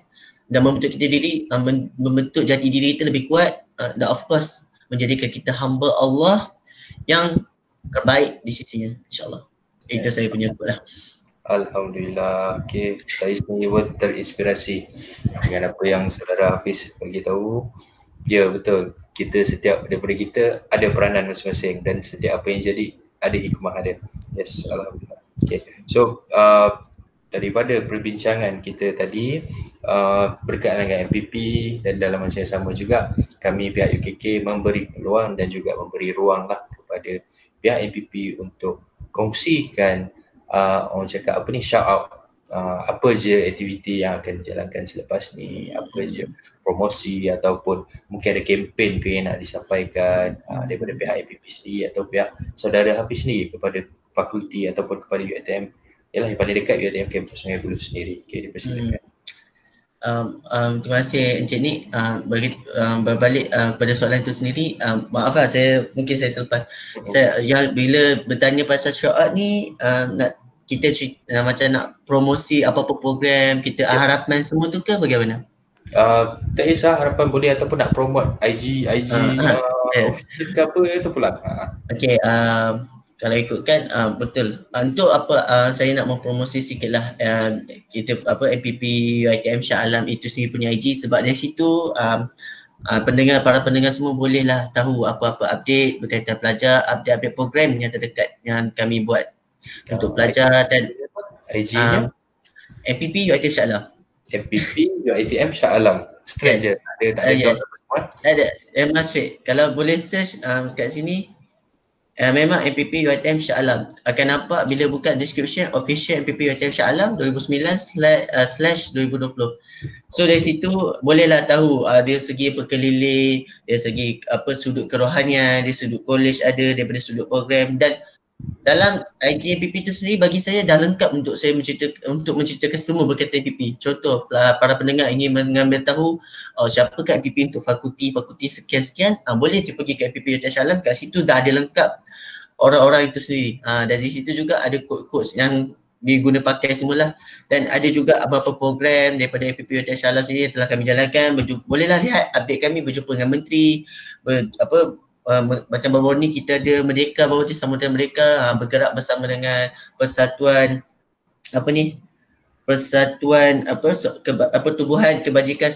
dan membentuk kita diri, membentuk jati diri kita lebih kuat dan of course menjadikan kita hamba Allah yang terbaik di sisinya, insyaAllah. Itu saya punya quote lah. Alhamdulillah. Okay, saya sendiri pun terinspirasi dengan apa yang saudara Hafiz beritahu. Ya, betul. Kita setiap daripada kita ada peranan masing-masing dan setiap apa yang jadi ada hikmah ada. Yes, Alhamdulillah. Okay. So uh, daripada perbincangan kita tadi uh, berkaitan dengan M P P dan dalam masa yang sama juga kami pihak U K K memberi peluang dan juga memberi ruanglah kepada pihak M P P untuk kongsikan uh, orang cakap apa ni, shout out. Uh, apa je aktiviti yang akan dijalankan selepas ni, apa je promosi ataupun mungkin ada kempen ke yang nak disampaikan uh, daripada pihak M P P sendiri atau pihak saudara Hafiz sendiri kepada fakulti ataupun kepada U I T M, ialah yang paling dekat U I T M Kampus Sungai Buloh sendiri. Okay, dipersilakan. Hmm. Um, um, terima kasih Encik Nik. Uh, bagi, um, berbalik uh, pada soalan itu sendiri, um, maaf lah saya, mungkin saya terlepas. Hmm. Saya, yang bila bertanya pasal shout out ni, uh, nak kita cerita, macam nak promosi apa-apa program kita, yeah, harapan semua tu ke bagaimana? uh, tak kisah harapan boleh ataupun nak promote I G I G uh, uh, yes. official ke apa itu pula. Uh. Okey, uh, kalau ikutkan uh, betul. Uh, untuk apa uh, saya nak mempromosi sikitlah uh, kita apa M P P U I T M Shah Alam itu sendiri punya I G, sebab dari situ um, Uh, pendengar, para pendengar semua bolehlah tahu apa-apa update berkaitan pelajar, update-update program yang terdekat yang kami buat oh, untuk pelajar dan I G-nya. Uh, M P P U I T M Shah Alam. M P P U I T M Shah Alam. Straight yes. je. Ada, tak ada uh, yes. ada. Memang straight. Kalau boleh search uh, kat sini, uh, memang M P P U I T M Shah Alam. Akan nampak bila buka description official M P P U I T M Shah Alam dua ribu sembilan slash dua ribu dua puluh. So dari situ bolehlah tahu uh, dari segi perkeliling, dari segi apa sudut kerohanian, dari sudut college ada, daripada sudut program, dan dalam I G M P P itu sendiri bagi saya dah lengkap untuk saya mencerita, untuk menceritakan semua berkaitan M P P. Contoh para pendengar ingin mengambil tahu oh, siapakah M P P untuk fakulti-fakulti sekian-sekian, uh, boleh je pergi ke M P P U I T M Shah Alam, kat situ dah ada lengkap orang-orang itu sendiri. Uh, dari situ juga ada kod-kod yang diguna pakai semula, dan ada juga beberapa program daripada M P P U I T M Shah Alam sendiri yang telah kami jalankan. Berjumpa, bolehlah lihat update kami, berjumpa dengan menteri, ber, apa uh, macam baru ni kita ada Merdeka, baru je sama dengan Merdeka, uh, bergerak bersama dengan persatuan apa ni persatuan apa so, keba, apa tubuhan kebajikan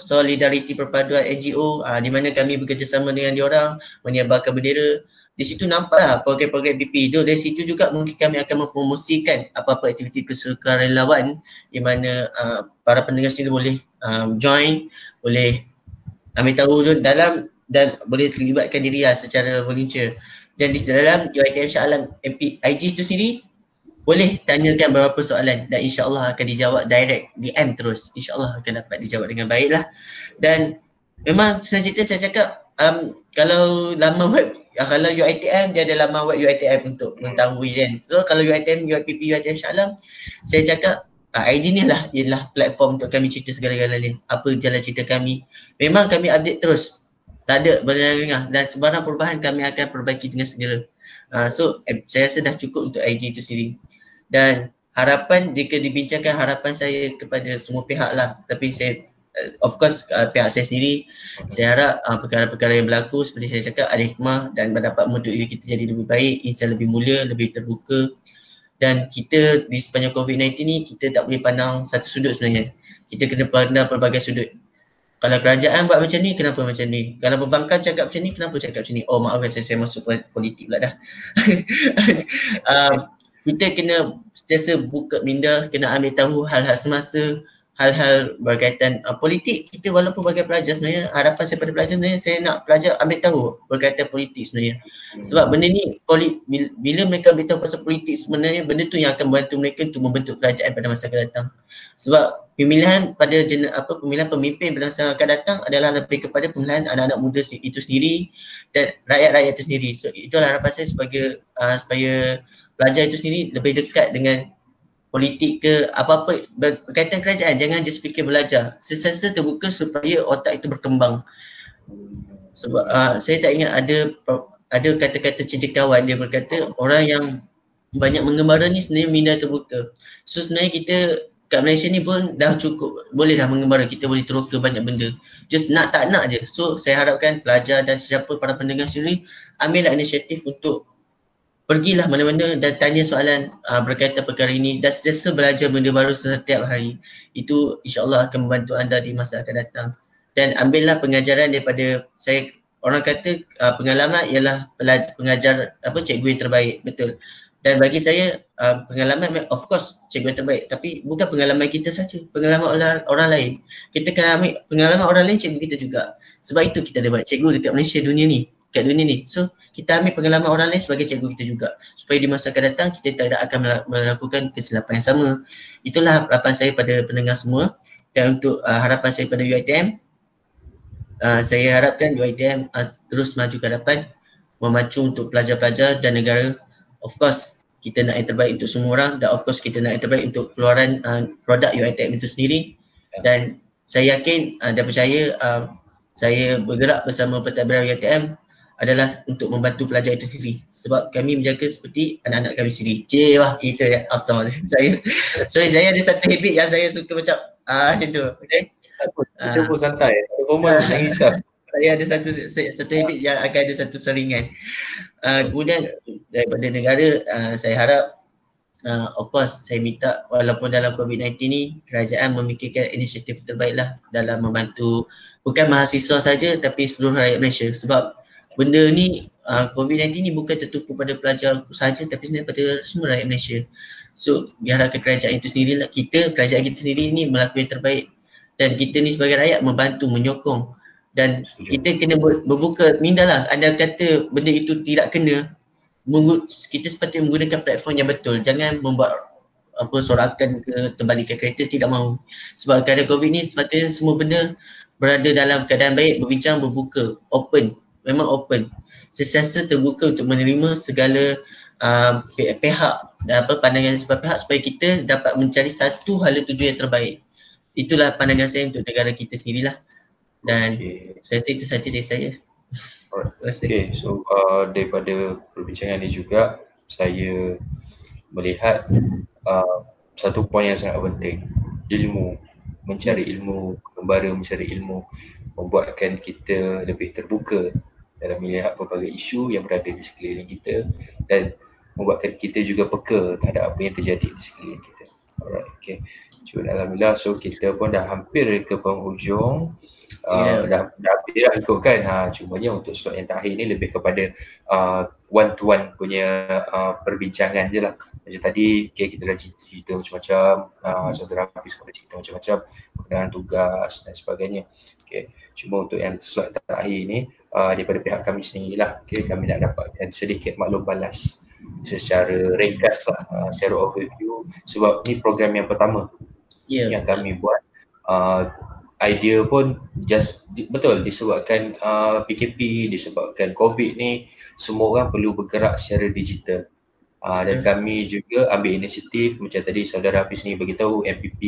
solidariti perpaduan N G O, uh, di mana kami bekerjasama dengan diorang menyebarkan bendera. Di situ nampaklah program-program B P itu. Dari situ juga mungkin kami akan mempromosikan apa-apa aktiviti kesukarelawan di mana uh, para pendengar sini boleh um, join, boleh ambil tahu dalam dan boleh terlibatkan diri lah secara volunteer. Dan di dalam U I T M Shah Alam M P I G itu sendiri boleh tanyakan beberapa soalan dan insya-Allah akan dijawab direct D M terus. Insya-Allah akan dapat dijawab dengan baiklah. Dan memang sejati saya cakap um, kalau lama web ya, kalau U I T M dia ada laman web U I T M untuk mengetahui kan. So kalau U I T M, U I P P, U I T M Shah Alam, saya cakap uh, I G ni lah ialah platform untuk kami cerita segala-galanya. Apa jalan cerita kami, memang kami update terus. Tak ada berlengah, dan sebarang perubahan kami akan perbaiki dengan segera. Uh, so saya rasa dah cukup untuk I G itu sendiri. Dan harapan, jika dibincangkan harapan saya kepada semua pihak lah, tapi saya of course uh, pihak saya sendiri, saya harap uh, perkara-perkara yang berlaku seperti saya cakap ada hikmah dan dapat membantu kita jadi lebih baik, insan lebih mulia, lebih terbuka. Dan kita di sepanjang COVID sembilan belas ni kita tak boleh pandang satu sudut sebenarnya, kita kena pandang pelbagai sudut. Kalau kerajaan buat macam ni, kenapa macam ni? Kalau perbankan cakap macam ni, kenapa cakap macam ni? Oh maaf, saya, saya masuk politik pula dah. um, kita kena sentiasa buka minda, kena ambil tahu hal-hal semasa, hal-hal berkaitan uh, politik. Kita walaupun bagai pelajar sebenarnya, harapan saya pada pelajar sebenarnya, saya nak pelajar ambil tahu berkaitan politik sebenarnya. Sebab benda ni, polit, bila mereka ambil tahu pasal politik sebenarnya, benda tu yang akan membantu mereka untuk membentuk kerajaan pada masa akan datang. Sebab pemilihan pada jen, apa pemilihan pemimpin pada masa akan datang adalah lebih kepada pemilihan anak-anak muda itu sendiri dan rakyat-rakyat itu sendiri. So itulah harapan saya sebagai, uh, supaya pelajar itu sendiri lebih dekat dengan politik ke apa-apa berkaitan kerajaan. Jangan just fikir belajar, sentiasa terbuka supaya otak itu berkembang. Sebab uh, saya tak ingat ada ada kata-kata cendekiawan dia berkata orang yang banyak mengembara ni sebenarnya minda terbuka. So sebenarnya kita kat Malaysia ni pun dah cukup, boleh dah mengembara, kita boleh teroka banyak benda, just nak tak nak je. So saya harapkan pelajar dan siapa para pendengar sendiri ambillah inisiatif untuk pergilah mana-mana dan tanya soalan uh, berkaitan perkara ini dan sentiasa belajar benda baru setiap hari. Itu insya-Allah akan membantu anda di masa akan datang. Dan ambillah pengajaran daripada saya, orang kata uh, pengalaman ialah pengajar apa cikgu yang terbaik, betul. Dan bagi saya uh, pengalaman of course cikgu yang terbaik, tapi bukan pengalaman kita saja, pengalaman orang, orang lain. Kita kena ambil pengalaman orang lain cikgu kita juga. Sebab itu kita ada banyak cikgu dekat Malaysia dunia ni. kat dunia ni. So, kita ambil pengalaman orang lain sebagai cikgu kita juga. Supaya di masa akan datang, kita tidak akan melakukan kesilapan yang sama. Itulah harapan saya pada pendengar semua. Dan untuk uh, harapan saya pada U I T M, uh, saya harapkan U I T M uh, terus maju ke hadapan, memacu untuk pelajar-pelajar dan negara. Of course, kita nak yang terbaik untuk semua orang dan of course kita nak yang terbaik untuk keluaran uh, produk U I T M itu sendiri. Dan saya yakin uh, dan percaya uh, saya bergerak bersama pentadbiran U I T M adalah untuk membantu pelajar itu sendiri. Sebab kami menjaga seperti anak-anak kami sendiri. Cik lah kita ya. Astaga saya. Sorry, saya ada satu habit yang saya suka macam ah macam tu. Okay. Kita pun santai. Performance tak kisah. Saya ada satu satu habit yang akan ada satu selingan. Uh, kemudian daripada negara, uh, saya harap uh, of course saya minta walaupun dalam COVID nineteen ni kerajaan memikirkan inisiatif terbaiklah dalam membantu bukan mahasiswa saja tapi seluruh rakyat Malaysia, sebab benda ni uh, COVID nineteen ni bukan tertumpu pada pelajar saja tapi sebenarnya pada semua rakyat Malaysia. So biarlah kerajaan itu sendirilah, kita kerajaan kita sendiri ni melakukan yang terbaik dan kita ni sebagai rakyat membantu menyokong. Dan kita kena berbuka minda lah. Anda kata benda itu tidak kena, kita sepatutnya menggunakan platform yang betul. Jangan membuat apa sorakan ke terbalikan kereta, tidak mahu. Sebab keadaan COVID ni sepatutnya semua benda berada dalam keadaan baik, berbincang, berbuka, open. Memang open. Sesiasa terbuka untuk menerima segala uh, pihak, apa, pandangan sebuah pihak supaya kita dapat mencari satu hala tuju yang terbaik. Itulah pandangan saya untuk negara kita sendirilah. Dan okay. saya rasa itu sahaja dari saya. Okay, so uh, daripada perbincangan ini juga saya melihat uh, satu poin yang sangat penting. Ilmu, mencari ilmu, membara mencari ilmu membuatkan kita lebih terbuka dalam melihat pelbagai isu yang berada di sekeliling kita dan membuatkan kita juga peka terhadap apa yang terjadi di sekeliling kita. Alright, okay. Alhamdulillah, so kita pun dah hampir ke penghujung. Uh, yeah. Dah habis dah ikut kan, ha, cumanya untuk slot yang terakhir ni lebih kepada uh, one to one punya uh, perbincangan je lah. Macam tadi okay, kita dah cerita macam-macam, uh, saudara Hafiz pun dah cerita macam-macam berkenaan tugas dan sebagainya. Okay. Cuma untuk yang slot yang terakhir ni uh, daripada pihak kami sendirilah, okay, kami nak dapatkan sedikit maklum balas secara ringkas lah, uh, secara overview, sebab ni program yang pertama yeah. yang kami buat. Uh, idea pun just betul disebabkan uh, P K P, disebabkan COVID ni semua orang perlu bergerak secara digital uh, dan yeah. kami juga ambil inisiatif macam tadi saudara Hafiz ni beritahu M P P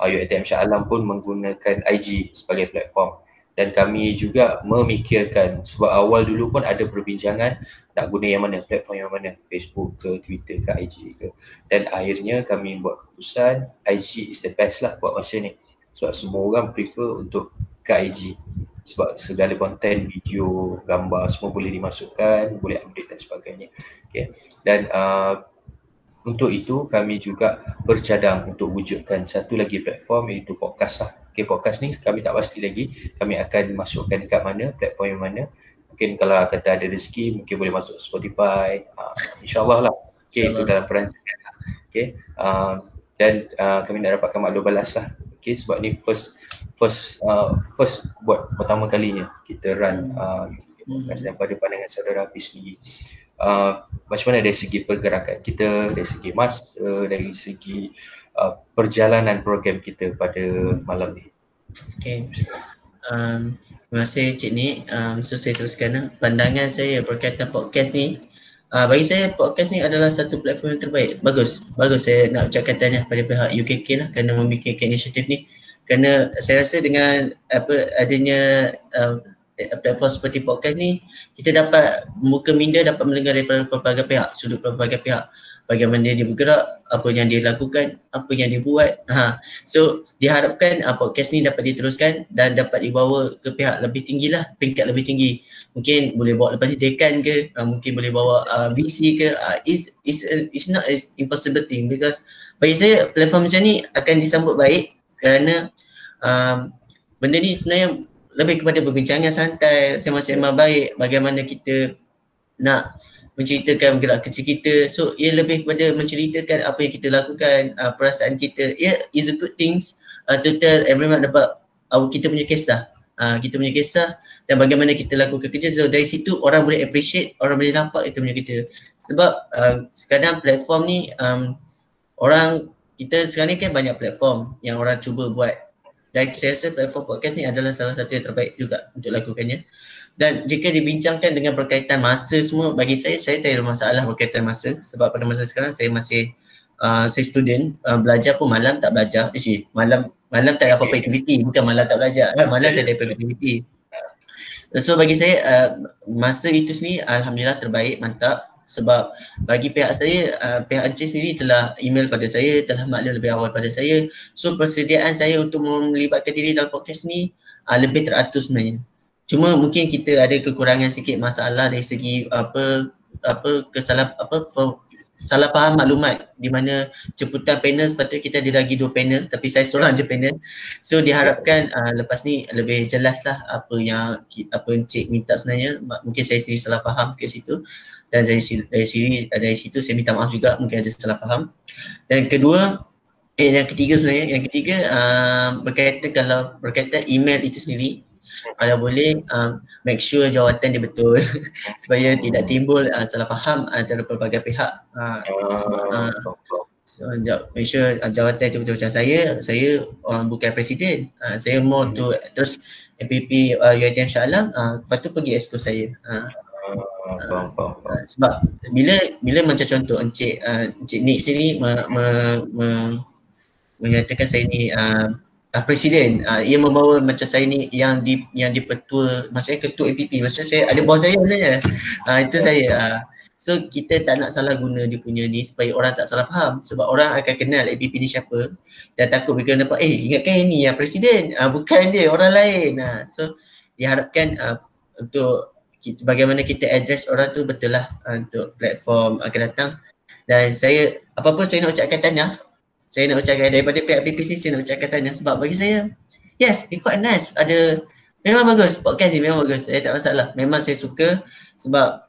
uh, U I T M Shah Alam pun menggunakan I G sebagai platform dan kami juga memikirkan sebab awal dulu pun ada perbincangan nak guna yang mana, platform yang mana, Facebook ke, Twitter ke, I G ke, dan akhirnya kami buat keputusan I G is the best lah buat masa ni. Sebab semua orang prefer untuk ke I G sebab segala konten, video, gambar semua boleh dimasukkan, boleh update dan sebagainya. Okay. Dan uh, untuk itu kami juga bercadang untuk wujudkan satu lagi platform iaitu podcast lah. Okay, podcast ni kami tak pasti lagi kami akan masukkan dekat mana, platform yang mana. Mungkin kalau kata ada rezeki mungkin boleh masuk Spotify, uh, insyaAllah lah. Okay, insya itu dalam perancangan lah. Okay. Uh, dan uh, kami nak dapatkan maklum balas lah. Okay, sebab ni first first uh, first buat pertama kalinya kita run uh, podcast daripada pandangan saudara Hafiz sendiri. Uh, macam mana dari segi pergerakan kita, dari segi master, dari segi uh, perjalanan program kita pada malam ni. Okay. Um, terima kasih Cik Nik. Um, so saya teruskan. Pandangan saya berkaitan podcast ni, Uh, bagi saya podcast ni adalah satu platform yang terbaik. Bagus, bagus saya nak ucapkan tahniah kepada pihak U K K lah kerana memikirkan inisiatif ni. Kerana saya rasa dengan apa adanya uh, platform seperti podcast ni, kita dapat membuka minda, dapat mendengar daripada pelbagai pihak, sudut pelbagai pihak, bagaimana dia bergerak, apa yang dia lakukan, apa yang dia buat. Ha. So diharapkan uh, podcast ni dapat diteruskan dan dapat dibawa ke pihak lebih tinggi lah, peringkat lebih tinggi. Mungkin boleh bawa lepas dekan ke, uh, mungkin boleh bawa uh, V C ke. Uh, it's, it's, it's not an impossible thing because bagi saya platform macam ni akan disambut baik kerana um, benda ni sebenarnya lebih kepada perbincangan santai, sembang-sembang baik, bagaimana kita nak menceritakan gerak kerja kita. So ia lebih kepada menceritakan apa yang kita lakukan, uh, perasaan kita. Ia is a good things uh, to tell everyone about uh, kita punya kisah. Uh, kita punya kisah dan bagaimana kita lakukan kerja. So dari situ orang boleh appreciate, orang boleh nampak kita punya kerja. Sebab uh, sekarang platform ni um, orang, kita sekarang ni kan banyak platform yang orang cuba buat. Dan saya rasa platform podcast ni adalah salah satu yang terbaik juga untuk lakukannya. Dan jika dibincangkan dengan berkaitan masa semua, bagi saya, saya tak ada masalah berkaitan masa sebab pada masa sekarang saya masih uh, saya student, uh, belajar pun malam tak belajar. Isi, malam malam tak ada apa-apa aktiviti, bukan malam tak belajar, malam tak ada apa-apa aktiviti. So bagi saya uh, masa itu sendiri Alhamdulillah terbaik, mantap. Sebab bagi pihak saya, uh, pihak encik sendiri telah email pada saya, telah maklum lebih awal pada saya. So persediaan saya untuk melibatkan diri dalam podcast ni uh, lebih teratur sebenarnya. Cuma mungkin kita ada kekurangan sikit masalah dari segi apa apa kesalah apa, apa salah faham maklumat, di mana jemputan panel sepatutnya kita ada lagi dua panel tapi saya seorang je panel. So diharapkan uh, lepas ni lebih jelaslah apa yang apa encik minta sebenarnya. Mungkin saya sendiri salah faham ke situ. Dan dari, dari, sini, dari situ saya minta maaf juga, mungkin ada salah faham. Dan kedua, eh yang ketiga sebenarnya, yang ketiga uh, berkaitan kalau berkaitan email itu sendiri. Kalau boleh uh, make sure jawatan dia betul supaya tidak timbul uh, salah faham antara pelbagai pihak. Uh, sebab, uh, so, make sure uh, jawatan itu betul. Macam saya, saya uh, bukan presiden. Uh, saya more to terus M P P uh, U I T M Shah Alam, uh, lepas tu pergi exco saya. Uh, Uh, uh, sebab bila bila macam contoh encik uh, encik Nick sini me, me, me, menyatakan saya ni uh, uh, presiden, uh, ia membawa macam saya ni yang di yang dipetua, maksudnya ketua M P P, maksudnya saya ada bos saya sebenarnya. Uh, itu saya. Uh. So kita tak nak salah guna dia punya ni supaya orang tak salah faham, sebab orang akan kenal M P P ni siapa dan takut bila nampak eh ingatkan yang ni yang presiden, uh, bukan dia, orang lain. Uh. So diharapkan uh, untuk Kita, bagaimana kita address orang tu betul lah uh, untuk platform akan datang. Dan saya, apa-apa saya nak ucapkan tahniah. Saya nak ucapkan daripada pihak P P C, saya nak ucapkan tahniah sebab bagi saya, yes, it's quite nice. Ada, memang bagus podcast ni, memang bagus. Saya tak masalah. Memang saya suka sebab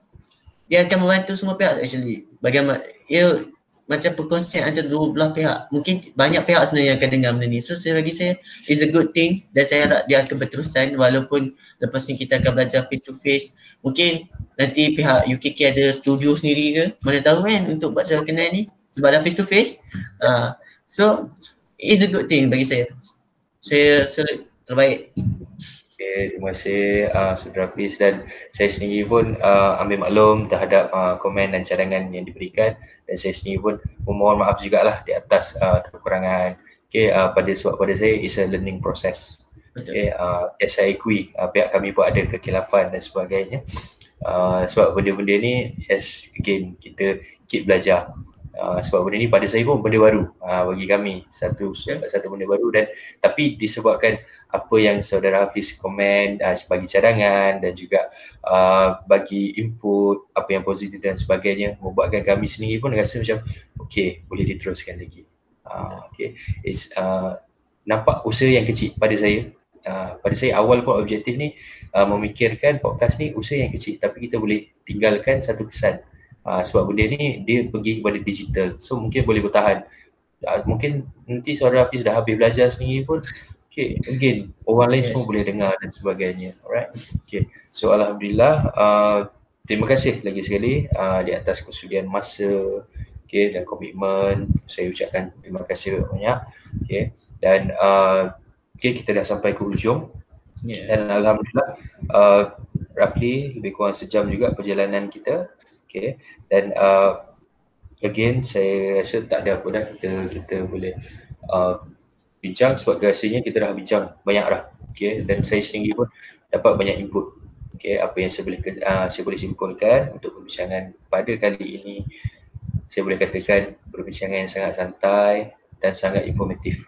dia akan membantu semua pihak actually. Bagaimana, ia macam perkongsian antara dua belah pihak. Mungkin banyak pihak sebenarnya yang akan dengar benda ni. So saya bagi saya, it's a good thing dan saya harap dia akan berterusan walaupun lepas ni kita akan belajar face to face. Mungkin nanti pihak U K K ada studio sendiri ke, mana tahu kan, untuk buat secara kenal ni sebab dah face to face. Uh, so it's a good thing bagi saya. Saya select terbaik. Okay, terima kasih uh, saudara Hafiz, dan saya sendiri pun uh, ambil maklum terhadap uh, komen dan cadangan yang diberikan, dan saya sendiri pun memohon maaf jugalah di atas uh, kekurangan. Okay, uh, pada sebab pada saya it's a learning process. Okay, uh, as saya akui, uh, pihak kami pun ada kekhilafan dan sebagainya. Uh, sebab benda-benda ni, as again, kita keep belajar. Uh, sebab benda ni pada saya pun benda baru uh, bagi kami. Satu yeah. satu benda baru, dan tapi disebabkan apa yang saudara Hafiz komen, uh, bagi cadangan dan juga uh, bagi input, apa yang positif dan sebagainya, membuatkan kami sendiri pun rasa macam, okay, boleh diteruskan lagi. Uh, okay, it's uh, nampak usaha yang kecil pada saya. Uh, pada saya awal pun objektif ni uh, memikirkan podcast ni usaha yang kecil tapi kita boleh tinggalkan satu kesan uh, sebab benda ni dia pergi kepada digital, so mungkin boleh bertahan. Uh, mungkin nanti saudara Hafiz dah habis belajar sendiri pun, okay, again orang lain yes. semua boleh dengar dan sebagainya. Alright, okay, so Alhamdulillah, uh, terima kasih lagi sekali uh, di atas kesudian masa, okay, dan komitmen. Saya ucapkan terima kasih banyak. Okay, dan uh, okay, kita dah sampai ke hujung, yeah. dan Alhamdulillah uh, roughly lebih kurang sejam juga perjalanan kita. Okay, dan uh, again saya rasa tak ada apa dah kita kita boleh uh, bincang sebab rasanya kita dah bincang banyak dah. Okay, dan saya sendiri pun dapat banyak input. Okay, apa yang saya boleh uh, saya boleh simpulkan untuk perbincangan pada kali ini, saya boleh katakan perbincangan yang sangat santai dan sangat informatif.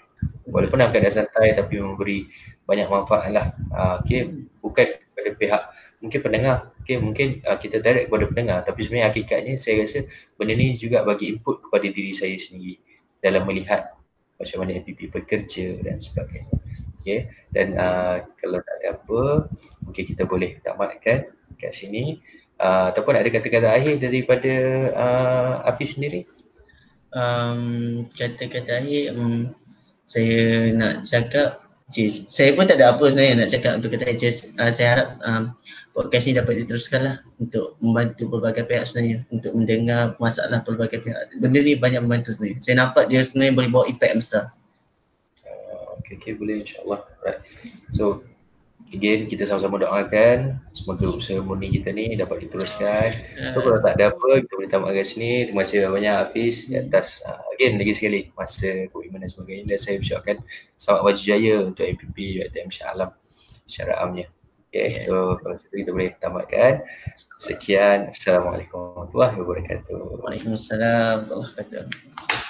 Walaupun dalam keadaan santai tapi memberi banyak manfaat lah. Uh, okay, bukan kepada pihak, mungkin pendengar. Okay, mungkin uh, kita direct kepada pendengar tapi sebenarnya hakikatnya saya rasa benda ni juga bagi input kepada diri saya sendiri dalam melihat macam mana M P P bekerja dan sebagainya. Okay, dan uh, kalau tak ada apa, mungkin kita boleh tamatkan kat sini. Uh, ataupun ada kata-kata akhir daripada uh, Hafiz sendiri? Um, kata-kata akhir, um, saya nak cakap, cik, saya pun tak ada apa sebenarnya nak cakap untuk kata just, uh, saya harap um, podcast ni dapat diteruskan lah untuk membantu pelbagai pihak sebenarnya, untuk mendengar masalah pelbagai pihak. Benda ni banyak membantu sebenarnya. Saya nampak dia sebenarnya boleh bawa impak yang besar. Uh, okay, okay, boleh, insyaAllah. Right. So again, kita sama-sama doakan semoga usaha murni kita ni dapat diteruskan. So kalau tak ada apa, kita boleh tamat kat sini. Terima kasih banyak Hafiz di atas uh, again lagi sekali masa, komitmen dan sebagainya, dan saya ucapkan selamat maju jaya untuk M P P U I T M Shah Alam secara amnya. Okay, so kalau itu kita boleh tamatkan. Sekian. Assalamualaikum warahmatullahi wabarakatuh. Waalaikumsalam warahmatullahi wabarakatuh.